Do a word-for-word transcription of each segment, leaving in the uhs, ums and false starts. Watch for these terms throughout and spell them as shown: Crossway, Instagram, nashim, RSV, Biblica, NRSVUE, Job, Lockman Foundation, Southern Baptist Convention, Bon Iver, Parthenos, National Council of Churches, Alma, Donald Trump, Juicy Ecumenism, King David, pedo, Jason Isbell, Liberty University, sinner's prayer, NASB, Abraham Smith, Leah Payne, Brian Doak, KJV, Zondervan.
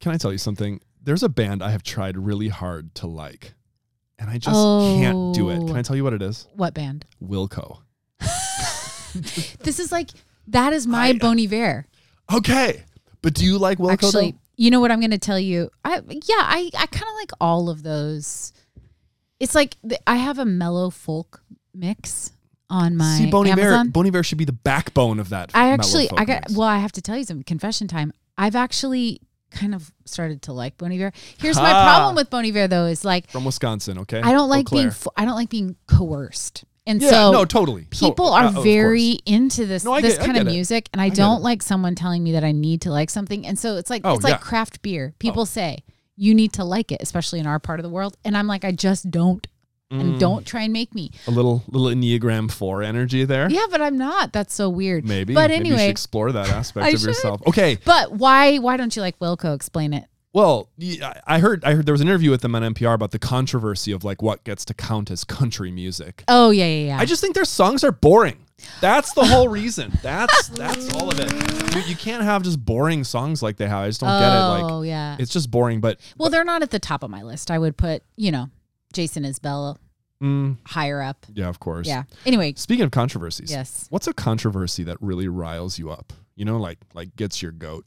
Can I tell you something? There's a band I have tried really hard to like, and I just oh. can't do it. Can I tell you what it is? What band? Wilco. This is like, that is my I, Bon Iver. Okay. But do you like Wilco? Actually, though? You know what I'm going to tell you? I Yeah, I, I kind of like all of those. It's like, th- I have a mellow folk mix on my See, Bon Iver, Amazon. Bon Iver should be the backbone of that. I actually, I got, mix. well, I have to tell you some confession time. I've actually kind of started to like Bon Iver. Here's ha. my problem with Bon Iver though, is like from Wisconsin. Okay. I don't like being, fo- I don't like being coerced. And yeah, so no, totally. people are uh, very into this no, this get, kind of music, it. and I, I don't like someone telling me that I need to like something. And so it's like oh, it's yeah. like craft beer. People oh. say you need to like it, especially in our part of the world. And I'm like, I just don't. Mm. And don't try and make me. A little little Enneagram four energy there. Yeah, but I'm not. That's so weird. Maybe. But anyway, maybe you should explore that aspect of should. yourself. Okay. But why why don't you like Wilco? Explain it. Well, I heard I heard there was an interview with them on N P R about the controversy of like what gets to count as country music. Oh, yeah, yeah, yeah. I just think their songs are boring. That's the whole reason. That's that's all of it. You, you can't have just boring songs like they have. I just don't oh, get it. Like, oh, yeah. It's just boring. But Well, but, they're not at the top of my list. I would put, you know, Jason Isbell mm. higher up. Yeah, of course. Yeah. Anyway. Speaking of controversies. Yes. What's a controversy that really riles you up? You know, like like gets your goat.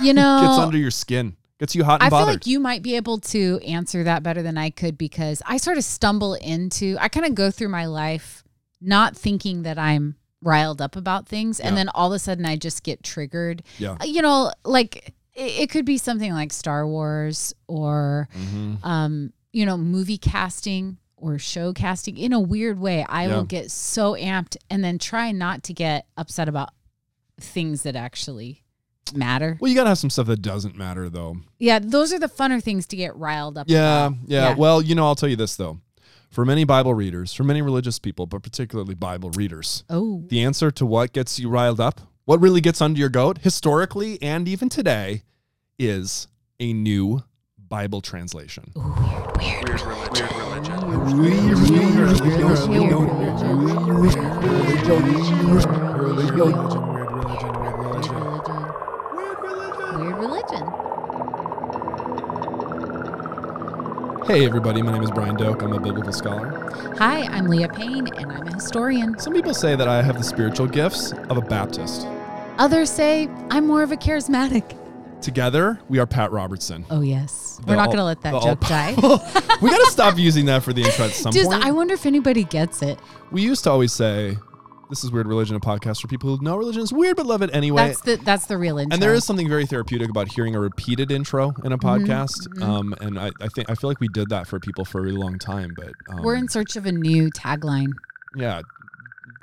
You know. Gets under your skin. Gets you hot and I bothered. I feel like you might be able to answer that better than I could because I sort of stumble into, I kind of go through my life not thinking that I'm riled up about things. And yeah. then all of a sudden I just get triggered. Yeah. You know, like it, it could be something like Star Wars or, mm-hmm. um, you know, movie casting or show casting. In a weird way, I yeah. will get so amped and then try not to get upset about things that actually matter. Well, you got to have some stuff that doesn't matter, though. Yeah, those are the funner things to get riled up yeah, about. Yeah, yeah. Well, you know, I'll tell you this, though. For many Bible readers, for many religious people, but particularly Bible readers, oh. the answer to what gets you riled up, what really gets under your goat, historically and even today, is a new Bible translation. Weird, weird, weird religion. Weird religion. Hey everybody, my name is Brian Doak. I'm a biblical scholar. Hi, I'm Leah Payne, and I'm a historian. Some people say that I have the spiritual gifts of a Baptist. Others say I'm more of a charismatic. Together, we are Pat Robertson. Oh, yes. The We're not going to let that joke die. We got to stop using that for the intro at some Just, point. I wonder if anybody gets it. We used to always say, this is Weird Religion, a podcast for people who know religion is weird but love it anyway. That's the that's the real intro. And there is something very therapeutic about hearing a repeated intro in a podcast. Mm-hmm. Um, and I, I think I feel like we did that for people for a really long time. But um, We're in search of a new tagline. Yeah.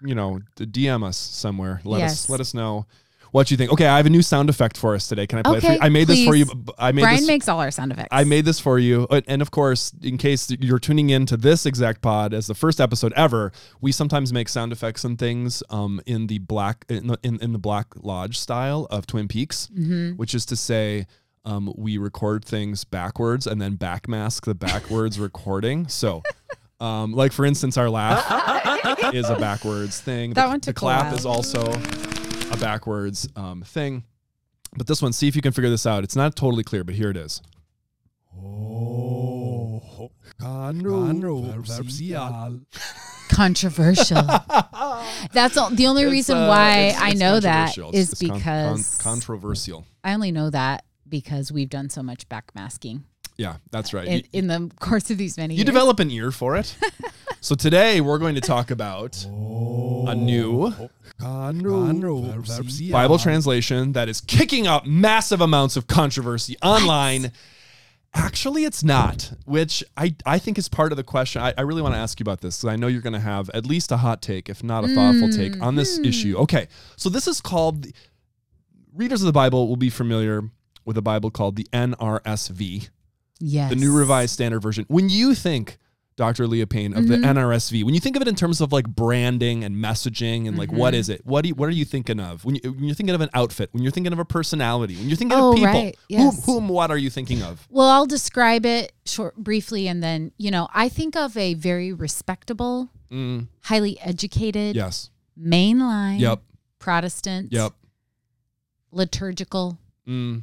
You know, D M us somewhere. Let yes. us Let us know. What you think? Okay, I have a new sound effect for us today. Can I play okay, it for you? I made please. this for you. I made Brian this, makes all our sound effects. I made this for you. And of course, in case you're tuning in to this exact pod as the first episode ever, we sometimes make sound effects and things um, in the black in the, in, in the Black Lodge style of Twin Peaks, mm-hmm. which is to say um, we record things backwards and then backmask the backwards recording. So... Um, like for instance, our laugh is a backwards thing. That the, one took the clap a while. Is also a backwards um, thing, but this one, see if you can figure this out. It's not totally clear, but here it is. Oh, controversial. Controversial. That's all, the only it's, reason uh, why it's, I it's know that is it's because con- con- controversial. I only know that because we've done so much backmasking. Yeah, that's right. In, in the course of these many you years. You develop an ear for it. So today we're going to talk about oh, a new controversy. Bible translation that is kicking up massive amounts of controversy online. What? Actually, it's not, which I, I think is part of the question. I, I really want to ask you about this because I know you're going to have at least a hot take, if not a mm. thoughtful take, on this mm. issue. Okay, so this is called, readers of the Bible will be familiar with a Bible called the N R S V. Yes. The New Revised Standard Version. When you think, Doctor Leah Payne, of mm-hmm. the N R S V, when you think of it in terms of like branding and messaging and mm-hmm. like what is it? What do you, what are you thinking of? When, you, when you're thinking of an outfit, when you're thinking of a personality, when you're thinking oh, of people, right. yes. whom, whom, what are you thinking of? Well, I'll describe it short, briefly, and then, you know, I think of a very respectable, mm. highly educated, yes. mainline, yep. Protestant, yep. liturgical, mm.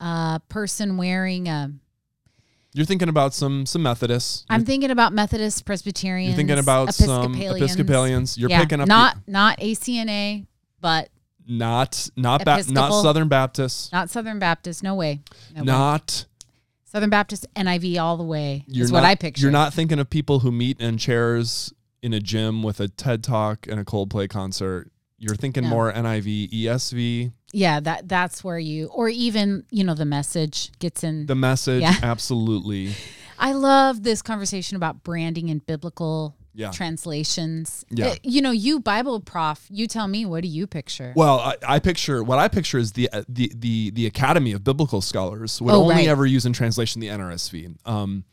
uh, person wearing a... You're thinking about some some Methodists. I'm thinking about Methodists, Presbyterians. You're thinking about Episcopalians. some Episcopalians. You're yeah. picking up... Not the, not A C N A, but... Not not ba- not Southern Baptists. Not Southern Baptists. No way. No not... Way. Southern Baptist, N I V all the way you're is not, what I picture. You're not thinking of people who meet in chairs in a gym with a TED Talk and a Coldplay concert. You're thinking no. more N I V, E S V. Yeah, that that's where you, or even, you know, the message gets in. The message, yeah. absolutely. I love this conversation about branding and biblical yeah. translations. Yeah. It, you know, you Bible prof, you tell me, what do you picture? Well, I, I picture, what I picture is the uh, the the the Academy of Biblical Scholars would oh, only right. ever use in translation the N R S V. Um,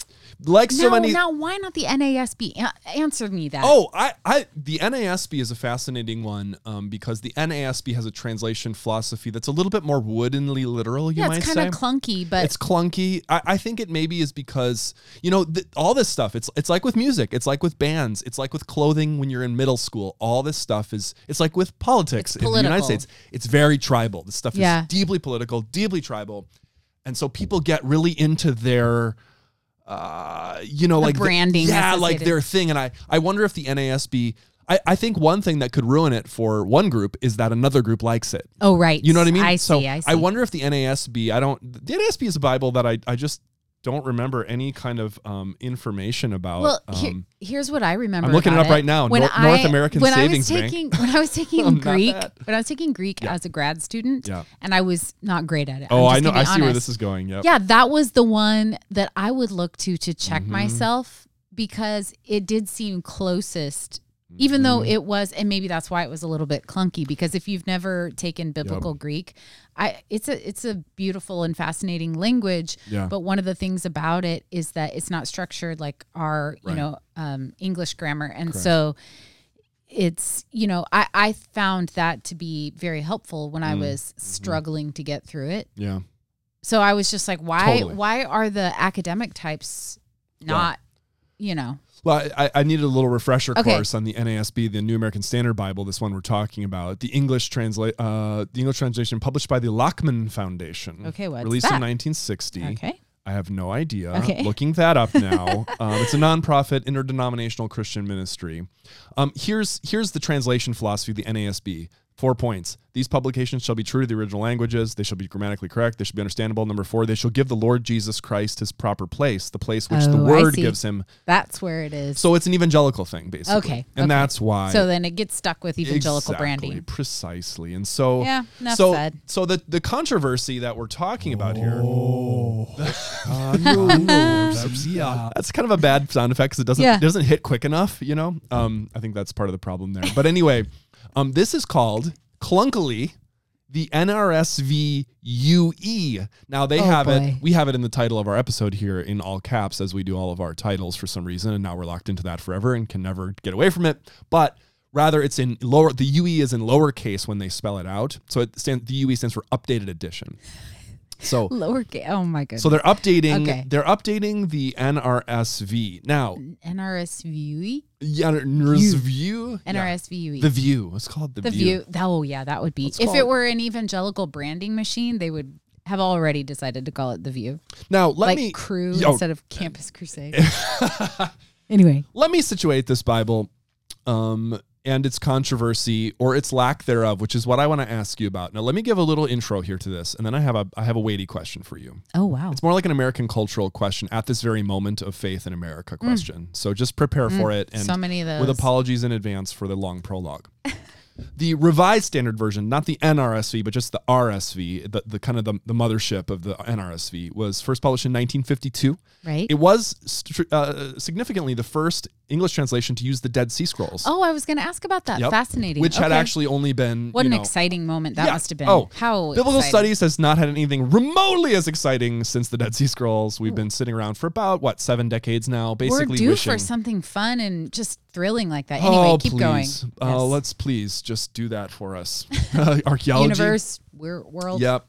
like so now, many. Now, why not the N A S B? A- answer me that. Oh, I, I the N A S B is a fascinating one um, because the N A S B has a translation philosophy that's a little bit more woodenly literal. You yeah, might say it's kind of clunky, but it's clunky. I, I think it maybe is because you know th- all this stuff. It's it's like with music. It's like with bands. It's like with clothing when you're in middle school. All this stuff is, it's like with politics in the United States. It's very tribal. This stuff yeah. is deeply political, deeply tribal. And so people get really into their, uh, you know, the like branding. The, yeah, like their thing. And I, I wonder if the N A S B, I, I think one thing that could ruin it for one group is that another group likes it. Oh, right. You know what I mean? I so see, I, see. I wonder if the N A S B, I don't, the N A S B is a Bible that I, I just, don't remember any kind of um, information about. Well, um, here, here's what I remember. I'm looking it up it. right now. When North, I, North American when Savings I was taking, Bank. When I was taking Greek, when I was taking Greek yeah. as a grad student, yeah. and I was not great at it. Oh, I know. I see honest. where this is going. Yep. Yeah, that was the one that I would look to to check mm-hmm. myself because it did seem closest. Even though it was, and maybe that's why it was a little bit clunky, because if you've never taken biblical yep. Greek, I it's a it's a beautiful and fascinating language. Yeah. But one of the things about it is that it's not structured like our, right. you know, um, English grammar. And Correct. so it's, you know, I, I found that to be very helpful when mm. I was struggling mm-hmm. to get through it. Yeah. So I was just like, why totally. why are the academic types not, yeah. you know. Well, I, I needed a little refresher okay. course on the N A S B, the New American Standard Bible, this one we're talking about. The English transla- uh, the English translation published by the Lockman Foundation. Okay, what's released that? in nineteen sixty. Okay. I have no idea. Okay. Looking that up now. um, it's a nonprofit interdenominational Christian ministry. Um, here's here's the translation philosophy of the N A S B. Four points. These publications shall be true to the original languages. They shall be grammatically correct. They shall be understandable. Number four, they shall give the Lord Jesus Christ his proper place, the place which oh, the word gives him. That's where it is. So it's an evangelical thing, basically. Okay. And okay. that's why. So then it gets stuck with evangelical exactly, branding. Precisely. And so, yeah, enough so, said. So the, the controversy that we're talking about here. Oh. yeah. That's kind of a bad sound effect because it doesn't, yeah. it doesn't hit quick enough, you know? Um, I think that's part of the problem there. But anyway. Um, this is called, clunkily, the N R S V U E. Now, they oh have boy. it. We have it in the title of our episode here in all caps, as we do all of our titles for some reason, and now we're locked into that forever and can never get away from it. But rather, it's in lower. The U E is in lowercase when they spell it out. So it stand, the U E stands for Updated Edition. So lowercase. Oh my goodness. So they're updating. Okay. They're updating the N R S V now. N R S V U E. Yeah, N R S V U E. N R S V U E. The View. It's called the, the View. View. Oh yeah, that would be. It's if called, it were an evangelical branding machine, they would have already decided to call it the View. Now let like me crew yo, instead of Campus Crusade. Anyway, let me situate this Bible. Um. And its controversy or its lack thereof, which is what I want to ask you about. Now, let me give a little intro here to this, and then I have a I have a weighty question for you. Oh, wow. It's more like an American cultural question at this very moment of faith in America question. Mm. So just prepare mm. for it. And so many of those. With apologies in advance for the long prologue. The Revised Standard Version, not the N R S V, but just the R S V, the, the kind of the, the mothership of the N R S V, was first published in nineteen fifty-two. Right. It was st- uh, significantly the first English translation to use the Dead Sea Scrolls. Oh, I was going to ask about that. Yep. Fascinating. Which okay. had actually only been, What you an know, exciting moment that yeah. must have been. Oh, how Biblical exciting. Studies has not had anything remotely as exciting since the Dead Sea Scrolls. We've Ooh. been sitting around for about, what, seven decades now, basically We're due wishing. for something fun and just thrilling like that. Anyway, oh, keep please. going. Oh, yes. uh, let's please. Just do that for us. Archaeology. Universe, we're, world. Yep.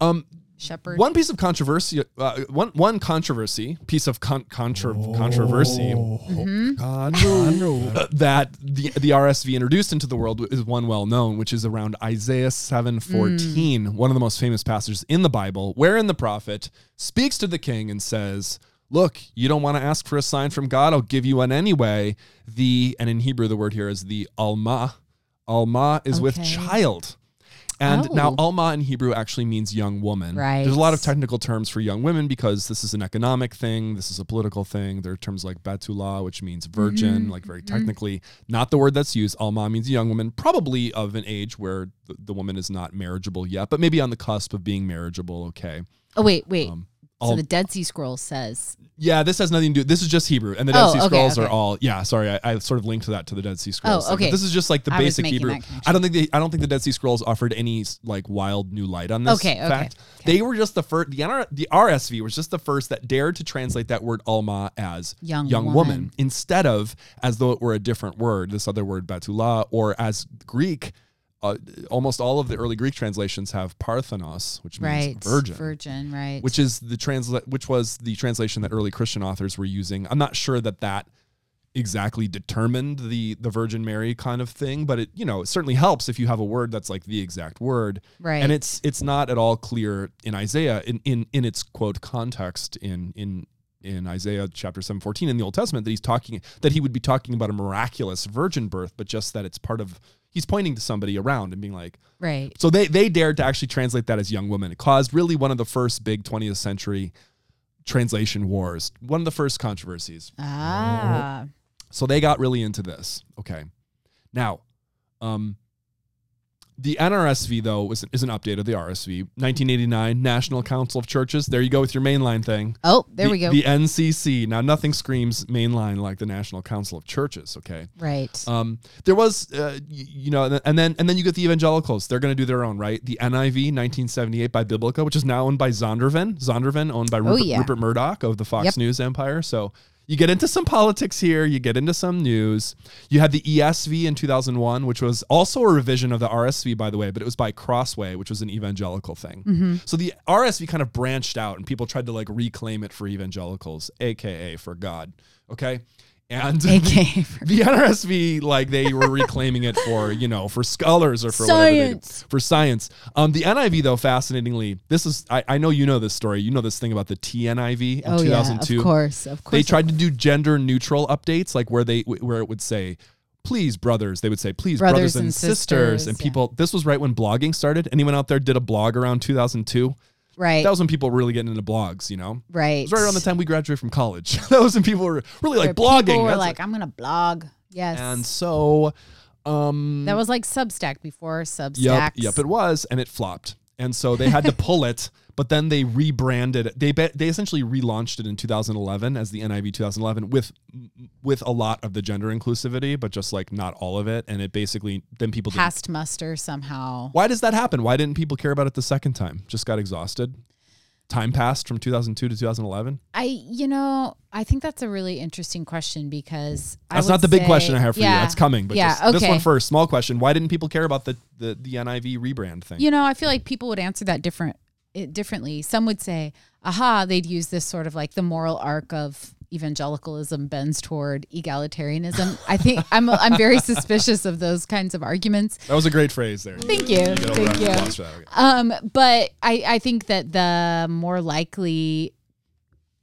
Um, shepherd. One piece of controversy, uh, one one controversy, piece of con- contra- oh. controversy mm-hmm. God, uh, that the, the R S V introduced into the world is one well known, which is around Isaiah seven fourteen, mm. one of the most famous passages in the Bible, wherein the prophet speaks to the king and says, look, you don't want to ask for a sign from God, I'll give you one anyway. The, and in Hebrew, the word here is the Alma. Alma is okay. with child. And oh. now Alma in Hebrew actually means young woman. Right. There's a lot of technical terms for young women because this is an economic thing. This is a political thing. There are terms like Betula, which means virgin, mm-hmm. like very technically. Mm-hmm. Not the word that's used. Alma means a young woman, probably of an age where the, the woman is not marriageable yet, but maybe on the cusp of being marriageable. Okay. Oh, wait, wait. Um, So all, the Dead Sea Scrolls says. Yeah, this has nothing to do. This is just Hebrew. And the Dead oh, Sea Scrolls okay, okay. are all. Yeah, sorry. I, I sort of linked to that to the Dead Sea Scrolls. Oh, okay. Like, this is just like the I basic Hebrew. I don't think they, I don't think the Dead Sea Scrolls offered any like wild new light on this okay, okay, fact. Okay. They were just the first. The, N R, the R S V was just the first that dared to translate that word Alma as young, young woman. woman instead of as though it were a different word, this other word Betula, or as Greek. Uh, almost all of the early Greek translations have Parthenos, which means right. virgin. Virgin, right? Which is the transla- which was the translation that early Christian authors were using. I'm not sure that that exactly determined the the Virgin Mary kind of thing, but it you know it certainly helps if you have a word that's like the exact word. Right. And it's it's not at all clear in Isaiah in in, in its quote context in in. in Isaiah chapter seven fourteen in the Old Testament that he's talking, that he would be talking about a miraculous virgin birth, but just that it's part of, he's pointing to somebody around and being like, right. So they, they dared to actually translate that as young woman. It caused really one of the first big twentieth century translation wars, one of the first controversies. Ah. So they got really into this. Okay. Now, um, the N R S V, though, is an update of the R S V. nineteen eighty-nine, National Council of Churches. There you go with your mainline thing. Oh, there the, we go. The N C C. Now, nothing screams mainline like the National Council of Churches, okay? Right. Um, there was, uh, you know, and then and then you get the evangelicals. They're going to do their own, right? The N I V, nineteen seventy-eight by Biblica, which is now owned by Zondervan. Zondervan, owned by Rupert, oh, yeah. Rupert Murdoch of the Fox yep. News empire. So you get into some politics here. You get into some news. You had the E S V in two thousand one, which was also a revision of the R S V, by the way, but it was by Crossway, which was an evangelical thing. Mm-hmm. So the R S V kind of branched out, and people tried to like reclaim it for evangelicals, a k a for God. Okay? And for- the N R S V, like they were reclaiming it for, you know, for scholars or for science. Whatever, for science. Um, the N I V, though, fascinatingly, this is, I, I know you know this story. You know this thing about the T N I V in oh, two thousand two. Yeah, of course, of course. They tried to do gender neutral updates, like where they, where it would say, please, brothers. They would say, please, brothers, brothers and, and sisters. sisters. And people, yeah. This was right when blogging started. Anyone out there did a blog around two thousand two? Right. That was when people were really getting into blogs, you know? Right. It was right around the time we graduated from college. That was when people were really like Where blogging. People were That's like, I'm going to blog. Yes. And so. Um, that was like Substack before Substack. Yep, yep, it was. And it flopped. And so they had to pull it, but then they rebranded it. They be- they essentially relaunched it in two thousand eleven as the N I V two thousand eleven with with a lot of the gender inclusivity, but just like not all of it. And it basically, then people passed muster somehow. Why does that happen? Why didn't people care about it the second time? Just got exhausted? Time passed from two thousand two to two thousand eleven? I, you know, I think that's a really interesting question because I That's not the big say, question I have for yeah, you. That's coming. But yeah, just, okay. This one first, small question. Why didn't people care about the, the, the N I V rebrand thing? You know, I feel like people would answer that different it, differently. Some would say, aha, they'd use this sort of like the moral arc of evangelicalism bends toward egalitarianism. I think I'm I'm very suspicious of those kinds of arguments. That was a great phrase there. Thank you. you Thank you. That, okay. Um, but I, I think that the more likely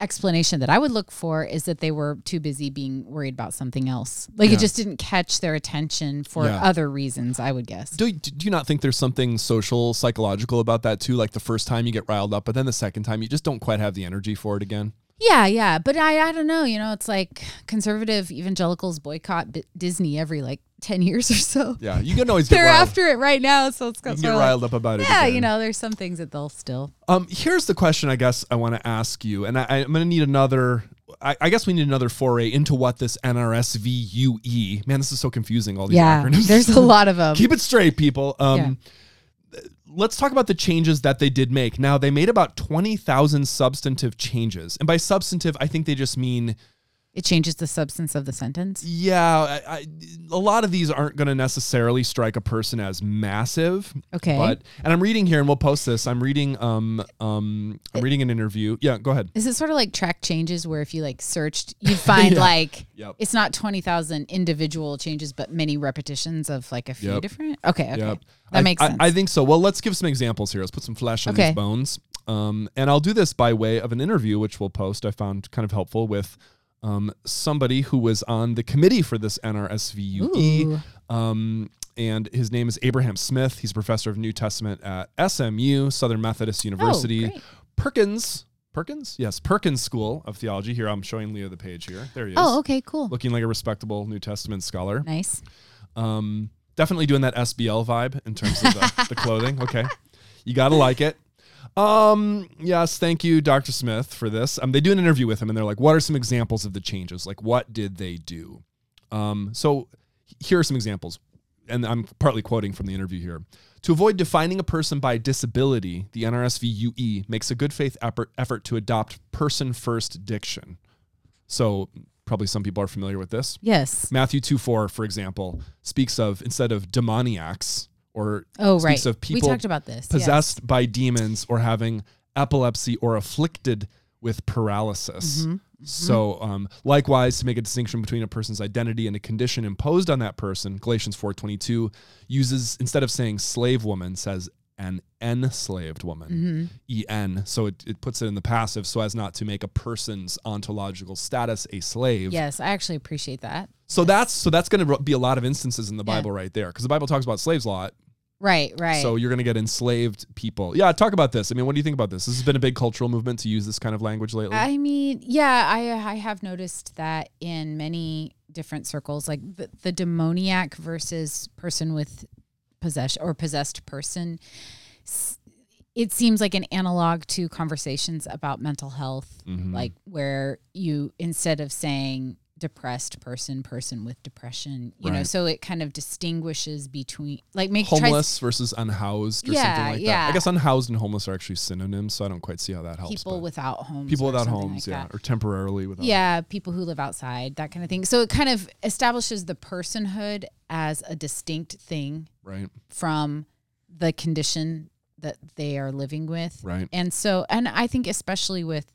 explanation that I would look for is that they were too busy being worried about something else. Like yeah. It just didn't catch their attention for yeah. other reasons, I would guess. Do, do you not think there's something social, psychological about that too? Like the first time you get riled up, but then the second time you just don't quite have the energy for it again. Yeah, yeah. But I, I don't know. You know, it's like conservative evangelicals boycott B- Disney every like ten years or so. Yeah, you can always get They're riled. after it right now, so it's got to get riled like, up about it. Yeah, again. You know, there's some things that they'll still. Um, here's the question I guess I want to ask you, and I, I'm going to need another, I, I guess we need another foray into what this N R S V U E, man, this is so confusing, all these yeah, acronyms. There's a lot of them. Keep it straight, people. Um, yeah. Let's talk about the changes that they did make. Now, they made about twenty thousand substantive changes. And by substantive, I think they just mean It changes the substance of the sentence? Yeah. I, I, a lot of these aren't going to necessarily strike a person as massive. Okay. But, and I'm reading here, and we'll post this. I'm reading um um I'm reading an interview. Yeah, go ahead. Is it sort of like track changes where if you like searched, you'd find yeah. like, yep. it's not twenty thousand individual changes, but many repetitions of like a few yep. different? Okay, okay. Yep. That I, makes sense. I, I think so. Well, let's give some examples here. Let's put some flesh on okay. these bones. Um, and I'll do this by way of an interview, which we'll post. I found kind of helpful with Um, somebody who was on the committee for this N R S V U E, um, and his name is Abraham Smith. He's a professor of New Testament at S M U, Southern Methodist University, oh, Perkins, Perkins? Yes, Perkins School of Theology. Here, I'm showing Leah the page here. There he is. Oh, okay, cool. Looking like a respectable New Testament scholar. Nice. Um, definitely doing that S B L vibe in terms of the, the clothing. Okay. You got to like it. Um, yes, thank you, Doctor Smith, for this. Um, they do an interview with him, and they're like, what are some examples of the changes? Like, what did they do? Um, so here are some examples, and I'm partly quoting from the interview here. To avoid defining a person by disability, the N R S V U E makes a good faith effort to adopt person-first diction. So probably some people are familiar with this. Yes. Matthew two four, for example, speaks of, instead of demoniacs, or oh, speaks right. of people we talked about this. possessed yes. by demons or having epilepsy or afflicted with paralysis. Mm-hmm. Mm-hmm. So um, likewise, to make a distinction between a person's identity and a condition imposed on that person, Galatians four twenty-two uses, instead of saying slave woman, says an enslaved woman, mm-hmm. E N. So it, it puts it in the passive so as not to make a person's ontological status a slave. Yes, I actually appreciate that. So yes. that's so that's going to be a lot of instances in the yeah. Bible right there, because the Bible talks about slaves a lot. Right, right. So you're going to get enslaved people. Yeah, talk about this. I mean, what do you think about this? This has been a big cultural movement to use this kind of language lately. I mean, yeah, I I have noticed that in many different circles, like the, the demoniac versus person with possession or possessed person. It seems like an analog to conversations about mental health, mm-hmm. like where you, instead of saying depressed person, person with depression, you right. know, so it kind of distinguishes between like make homeless tries, versus unhoused or yeah, something like yeah. that. I guess unhoused and homeless are actually synonyms, so I don't quite see how that helps. People without homes. People without homes, like yeah, that. or temporarily without Yeah, homes. People who live outside, that kind of thing. So it kind of establishes the personhood as a distinct thing right. from the condition that they are living with. Right. And so, and I think especially with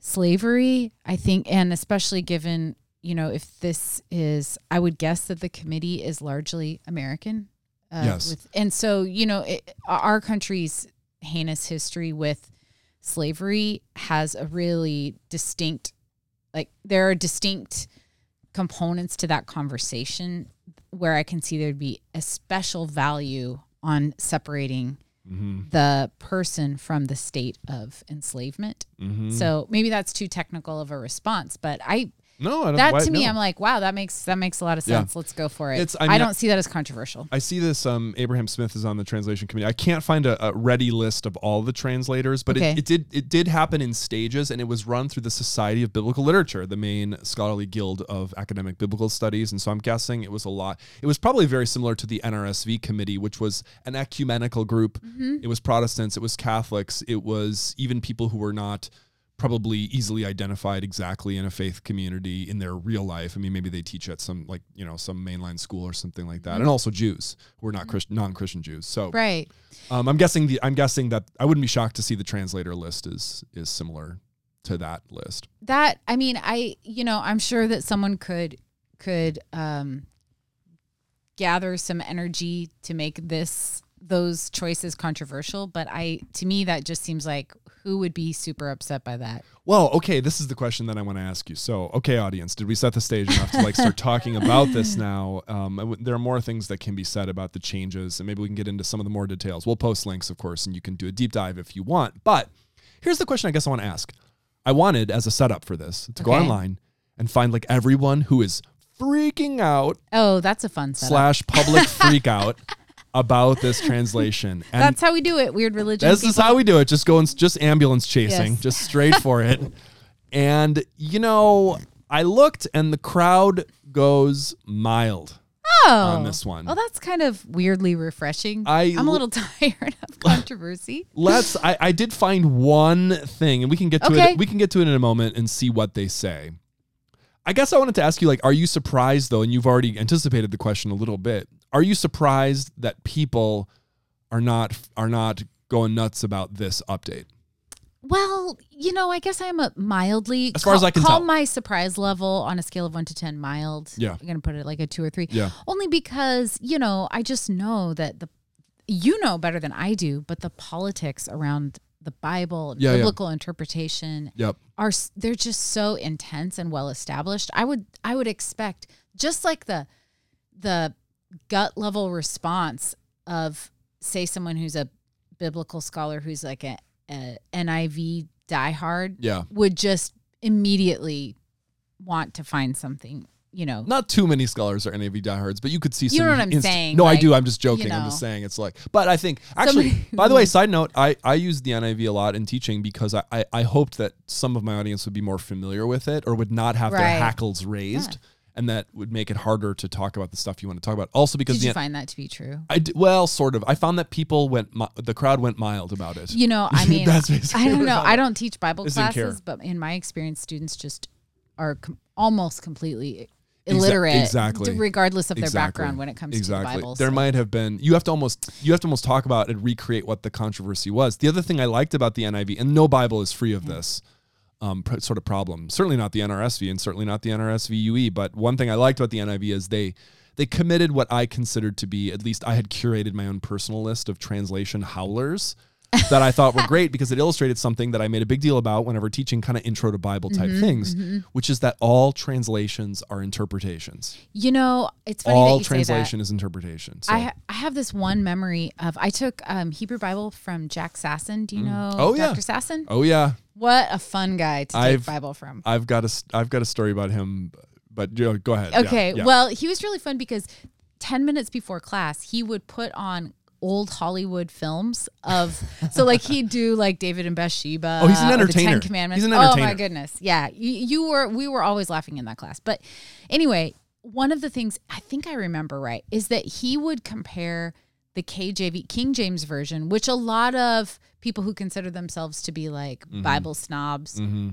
slavery, I think, and especially given, you know, if this is, I would guess that the committee is largely American. Uh, yes. With, and so, you know, it, our country's heinous history with slavery has a really distinct, like there are distinct components to that conversation where I can see there'd be a special value on separating mm-hmm. the person from the state of enslavement. Mm-hmm. So maybe that's too technical of a response, but I, no, I don't, that why, to me, no. I'm like, wow, that makes, that makes a lot of sense. Yeah. Let's go for it. It's, I, mean, I don't I, see that as controversial. I see this. Um, Abraham Smith is on the translation committee. I can't find a, a ready list of all the translators, but okay. it, it did, it did happen in stages, and it was run through the Society of Biblical Literature, the main scholarly guild of academic biblical studies. And so I'm guessing it was a lot. It was probably very similar to the N R S V committee, which was an ecumenical group. Mm-hmm. It was Protestants. It was Catholics. It was even people who were not probably easily identified exactly in a faith community in their real life. I mean, maybe they teach at some, like, you know, some mainline school or something like that. Mm-hmm. And also Jews who are not Christian, non-Christian Jews. So right. um, I'm guessing the, I'm guessing that I wouldn't be shocked to see the translator list is, is similar to that list. That, I mean, I, you know, I'm sure that someone could, could um, gather some energy to make this, those choices controversial, but I, to me, that just seems like, who would be super upset by that? Well, okay, this is the question that I want to ask you. So, okay, audience, did we set the stage enough to like start talking about this now? Um, w- there are more things that can be said about the changes, and maybe we can get into some of the more details. We'll post links, of course, and you can do a deep dive if you want. But here's the question I guess I want to ask. I wanted, as a setup for this, to okay. go online and find like everyone who is freaking out. Oh, that's a fun setup. Slash public freak out. About this translation. And that's how we do it. Weird religion. This people. is how we do it. Just going, just ambulance chasing, yes. just straight for it. And, you know, I looked and the crowd goes mild oh. on this one. Well, that's kind of weirdly refreshing. I, I'm a little tired of controversy. Let's, I, I did find one thing, and we can get to okay. it. We can get to it in a moment and see what they say. I guess I wanted to ask you, like, are you surprised though? And you've already anticipated the question a little bit. Are you surprised that people are not, are not going nuts about this update? Well, you know, I guess I'm a mildly, as far call, as I can call tell. My surprise level on a scale of one to ten mild. Yeah. I'm going to put it like a two or three. Yeah. Only because, you know, I just know that the, you know better than I do, but the politics around the Bible and yeah, biblical yeah. interpretation yep. are, they're just so intense and well-established. I would, I would expect just like the, the gut level response of, say, someone who's a biblical scholar, who's like a, a N I V diehard yeah. would just immediately want to find something, you know. Not too many scholars are N A V diehards, but you could see you some. You know what I'm inst- saying? No, like, I do. I'm just joking. You know. I'm just saying it's like, but I think actually, somebody, by the way, side note, I, I use the N I V a lot in teaching because I, I, I hoped that some of my audience would be more familiar with it or would not have right. their hackles raised. Yeah. And that would make it harder to talk about the stuff you want to talk about. Also, because did you the, find that to be true? I did, well, sort of. I found that people went, the crowd went mild about it. You know, I mean, That's I don't know. I don't teach Bible classes, but in my experience, students just are com- almost completely illiterate, exactly, regardless of their exactly. background when it comes exactly. to the Bible. There so. might have been. You have to almost, you have to almost talk about and recreate what the controversy was. The other thing I liked about the N I V, and no Bible is free of yeah. this. Um, sort of problem. Certainly not the N R S V and certainly not the N R S V U E. But one thing I liked about the N I V is they they committed what I considered to be, at least I had curated my own personal list of translation howlers that I thought were great because it illustrated something that I made a big deal about whenever teaching kind of intro to Bible type mm-hmm, things, mm-hmm. which is that all translations are interpretations. You know, it's funny all that you translation say that. Is interpretation. So. I ha- I have this one memory of I took um, Hebrew Bible from Jack Sasson. Do you mm. know oh, Doctor Yeah. Sasson? Oh yeah. What a fun guy to take I've, Bible from. I've got a, I've got a story about him, but you know, go ahead. Okay. Yeah, yeah. Well, he was really fun because ten minutes before class, he would put on old Hollywood films of, so like he'd do like David and Bathsheba. Oh, he's an entertainer. The Ten Commandments. He's an entertainer. Oh my goodness. Yeah. You, you were, we were always laughing in that class. But anyway, one of the things I think I remember right is that he would compare the K J V, King James Version, which a lot of people who consider themselves to be like mm-hmm. Bible snobs mm-hmm.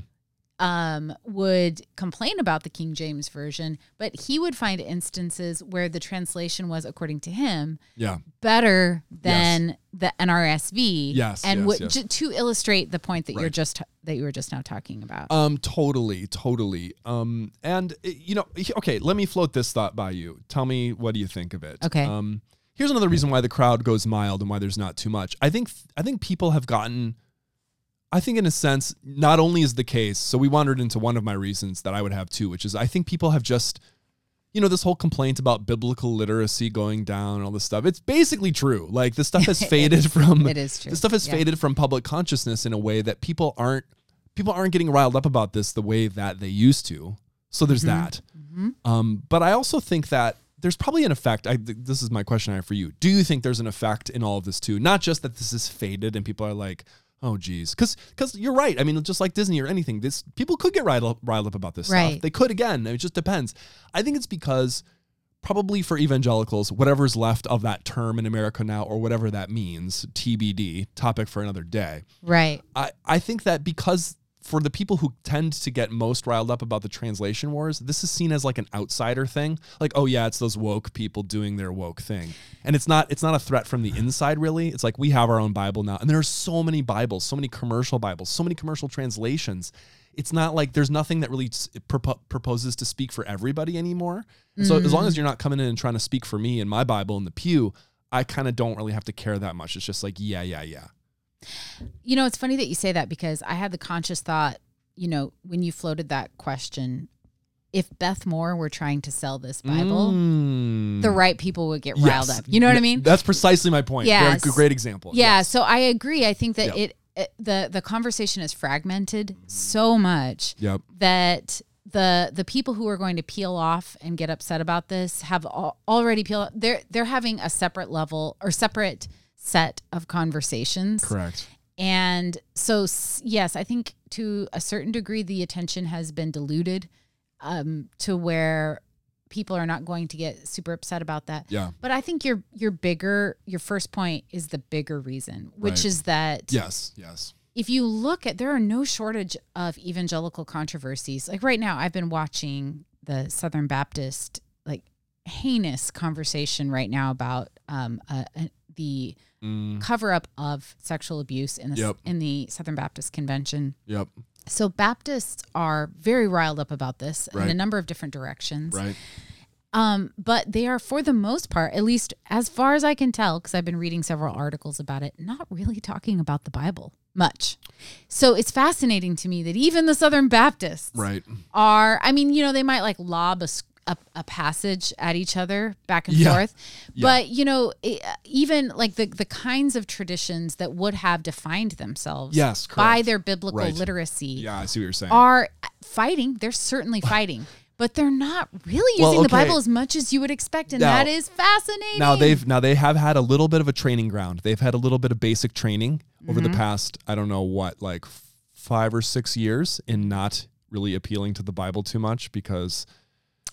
um, would complain about the King James Version, but he would find instances where the translation was, according to him, yeah. better than yes. the N R S V. Yes, and yes, w- yes. J- to illustrate the point that right. you're just that you were just now talking about. Um, totally, totally. Um, and you know, okay, let me float this thought by you. Tell me, what do you think of it? Okay. Um, Here's another reason why the crowd goes mild and why there's not too much. I think I think people have gotten, I think in a sense, not only is the case, so we wandered into one of my reasons that I would have too, which is I think people have just, you know, this whole complaint about biblical literacy going down and all this stuff. It's basically true. Like this stuff has faded from, it is true. This stuff has yeah. faded from public consciousness in a way that people aren't, people aren't getting riled up about this the way that they used to. So there's mm-hmm. that. Mm-hmm. Um, but I also think that, there's probably an effect. I, th- this is my question I have for you. Do you think there's an effect in all of this too? Not just that this is faded and people are like, oh geez. Cause, cause you're right. I mean, just like Disney or anything, this people could get riled up, riled up about this right. stuff. They could again, it just depends. I think it's because probably for evangelicals, whatever's left of that term in America now, or whatever that means, T B D, topic for another day. Right. I, I think that because for the people who tend to get most riled up about the translation wars, this is seen as like an outsider thing. Like, oh yeah, it's those woke people doing their woke thing. And it's not, it's not a threat from the inside really. It's like, we have our own Bible now. And there are so many Bibles, so many commercial Bibles, so many commercial translations. It's not like there's nothing that really propo- proposes to speak for everybody anymore. Mm-hmm. So as long as you're not coming in and trying to speak for me and my Bible in the pew, I kind of don't really have to care that much. It's just like, yeah, yeah, yeah. You know, it's funny that you say that because I had the conscious thought, you know, when you floated that question, if Beth Moore were trying to sell this Bible, mm. the right people would get yes. riled up. You know what I mean? That's precisely my point. Yeah. They're a great example. Yeah. Yes. So I agree. I think that yep. it, it, the, the conversation is fragmented so much yep. that the, the people who are going to peel off and get upset about this have al- already peeled. They're, they're having a separate level or separate set of conversations. Correct. And so, yes, I think to a certain degree, the attention has been diluted um, to where people are not going to get super upset about that. Yeah. But I think your, your bigger, your first point is the bigger reason, which right. is that yes, yes, if you look at, there are no shortage of evangelical controversies. Like right now, I've been watching the Southern Baptist, like heinous conversation right now about um, uh, the mm. cover up of sexual abuse in the, yep. in the Southern Baptist Convention. Yep. So Baptists are very riled up about this right. in a number of different directions. Right. Um, but they are, for the most part, at least as far as I can tell, because I've been reading several articles about it, not really talking about the Bible much. So it's fascinating to me that even the Southern Baptists right. are, I mean, you know, they might like lob a, a, a passage at each other back and yeah. forth. Yeah. But, you know, it, even like the, the kinds of traditions that would have defined themselves yes, by their biblical right. literacy yeah, I see what you're saying. Are fighting. They're certainly fighting. But they're not really using well, okay. the Bible as much as you would expect, and now, that is fascinating. Now they've now they have had a little bit of a training ground. They've had a little bit of basic training mm-hmm. over the past, I don't know what, like five or six years in not really appealing to the Bible too much because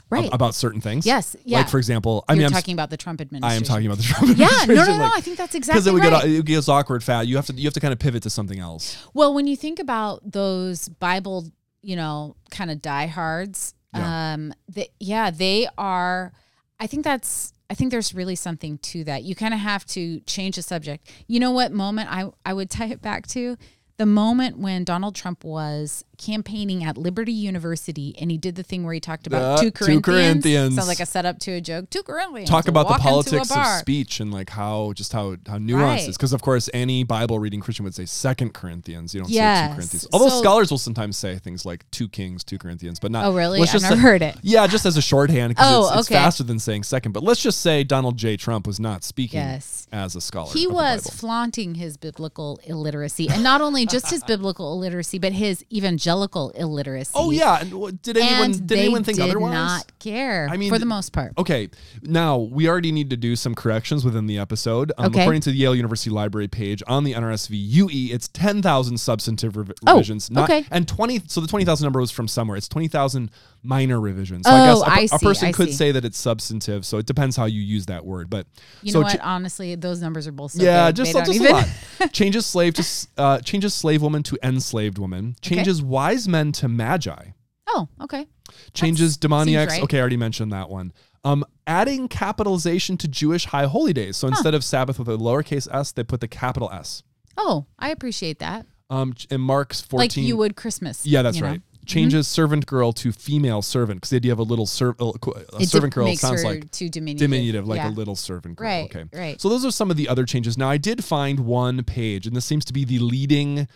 right. of, about certain things. Yes, yeah. Like for example, I You're mean, I'm talking s- about the Trump administration. I am talking about the Trump administration. Yeah, no, no, no. Like, I think that's exactly right. Because it gets awkward. Fat. You have to you have to kind of pivot to something else. Well, when you think about those Bible, you know, kind of diehards. Yeah. Um, the, yeah, they are, I think that's, I think there's really something to that. You kind of have to change the subject. You know what moment I, I would tie it back to? The moment when Donald Trump was campaigning at Liberty University and he did the thing where he talked about uh, two Corinthians. Two Corinthians. Sounds like a setup to a joke. Two Corinthians. Talk about the politics of speech and like how, just how, how nuanced it is. Because of course, any Bible reading Christian would say Second Corinthians. You don't yes. say Two Corinthians. Although so, scholars will sometimes say things like Two Kings, Two Corinthians, but not. Oh, really? I've never like, heard it. Yeah, just as a shorthand because oh, it's, okay. it's faster than saying second. But let's just say Donald J. Trump was not speaking yes. as a scholar. He was flaunting his biblical illiteracy. And not only just his biblical illiteracy, but his evangelical illiteracy. Oh yeah, and did anyone and did anyone think did otherwise? Not care. I mean, for the most part. Okay, now we already need to do some corrections within the episode. Um, okay. According to the Yale University Library page on the N R S V U E, it's ten thousand substantive rev- oh, revisions. Not, okay. And twenty. So the twenty thousand number was from somewhere. It's twenty thousand minor revisions. So oh, I guess a, I see, a person I could see. Say that it's substantive. So it depends how you use that word. But you so know what? Ch- Honestly, those numbers are both. So yeah, big, just, just even... a lot. Changes slave to. Uh, changes slave woman to enslaved woman. Changes okay. wise men to magi. Oh, okay. Changes That's, demoniacs. Right. Okay, I already mentioned that one. Um, adding capitalization to Jewish high holy days. So huh. instead of Sabbath with a lowercase s, they put the capital S. Oh, I appreciate that. Um, in Mark's fourteen. Like you would Christmas. Yeah, that's right. Know? Changes mm-hmm. servant girl to female servant because the idea of a little serv- a servant girl sounds like too diminutive, diminutive like yeah. a little servant girl. Right, okay, right. So those are some of the other changes. Now I did find one page, and this seems to be the leading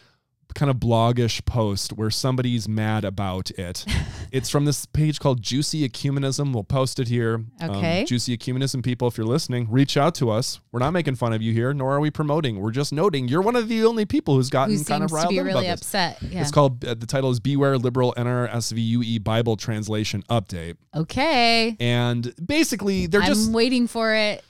kind of blogish post where somebody's mad about it. It's from this page called Juicy Ecumenism. We'll post it here. Okay. Um, Juicy Ecumenism people, if you're listening, reach out to us. We're not making fun of you here, nor are we promoting. We're just noting you're one of the only people who's gotten Who kind of riled up really about this. Upset. Yeah. It's called, uh, the title is Beware Liberal N R S V U E Bible Translation Update. Okay. And basically they're I'm just... I'm waiting for it.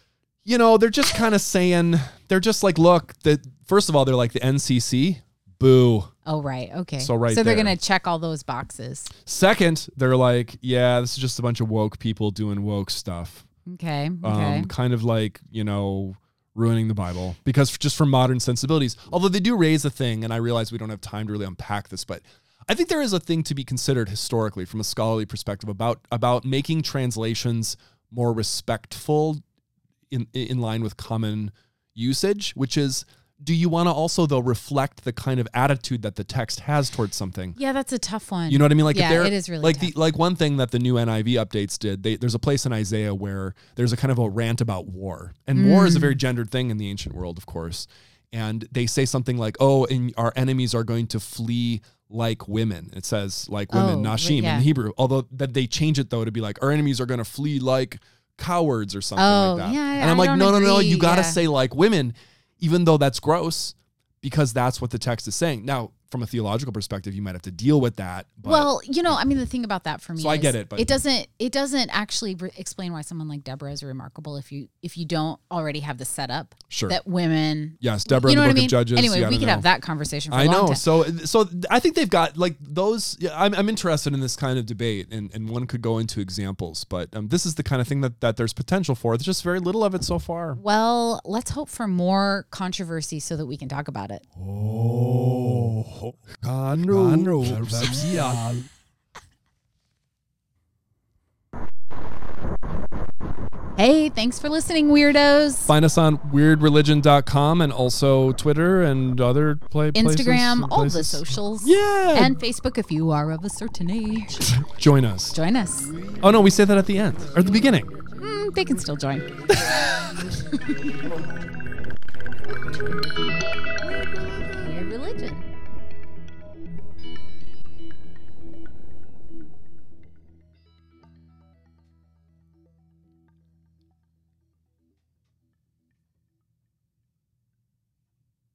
You know, they're just kind of saying, they're just like, look, the, first of all, they're like the N C C... Boo. Oh, right. Okay. So right So they're going to check all those boxes. Second, they're like, yeah, this is just a bunch of woke people doing woke stuff. Okay. Um, okay. Kind of like, you know, ruining the Bible because just for modern sensibilities, although they do raise a thing, and I realize we don't have time to really unpack this, but I think there is a thing to be considered historically from a scholarly perspective about, about making translations more respectful in, in line with common usage, which is, do you want to also, though, reflect the kind of attitude that the text has towards something? Yeah, that's a tough one. You know what I mean? Like, yeah, if it is really like tough. The, like one thing that the new N I V updates did, they, there's a place in Isaiah where there's a kind of a rant about war. And mm. war is a very gendered thing in the ancient world, of course. And they say something like, oh, and our enemies are going to flee like women. It says like women, oh, nashim yeah. in Hebrew. Although that they change it, though, to be like, our enemies are going to flee like cowards or something oh, like that. Yeah, and I'm I like, no, agree. no, no, you got to yeah. say like women. Even though that's gross, because that's what the text is saying. Now, from a theological perspective, you might have to deal with that. But well, you know, I mean, the thing about that for me so is I get it, but it doesn't it doesn't actually re- explain why someone like Deborah is remarkable if you if you don't already have the setup sure. that women. Yes, Deborah in the book I mean? of Judges. Anyway, yeah, we could know. have that conversation for I a long know. Time. So so I think they've got like those yeah, I'm I'm interested in this kind of debate and, and one could go into examples, but um, this is the kind of thing that, that there's potential for. There's just very little of it so far. Well, let's hope for more controversy so that we can talk about it. Oh. Controversial. Hey, thanks for listening, weirdos. Find us on weird religion dot com and also Twitter and other play- places. Instagram, all the socials. Yeah. And Facebook if you are of a certain age. Join us. Join us. Oh, no, we say that at the end or at the beginning. Mm, they can still join.